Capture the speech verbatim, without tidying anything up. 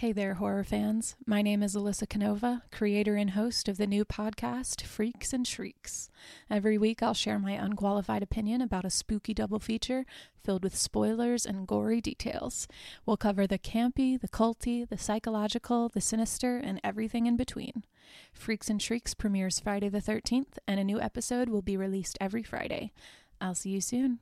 Hey there, horror fans. My name is Alyssa Canova, creator and host of the new podcast, Freaks and Shrieks. Every week, I'll share my unqualified opinion about a spooky double feature filled with spoilers and gory details. We'll cover the campy, the culty, the psychological, the sinister, and everything in between. Freaks and Shrieks premieres Friday the thirteenth, and a new episode will be released every Friday. I'll see you soon.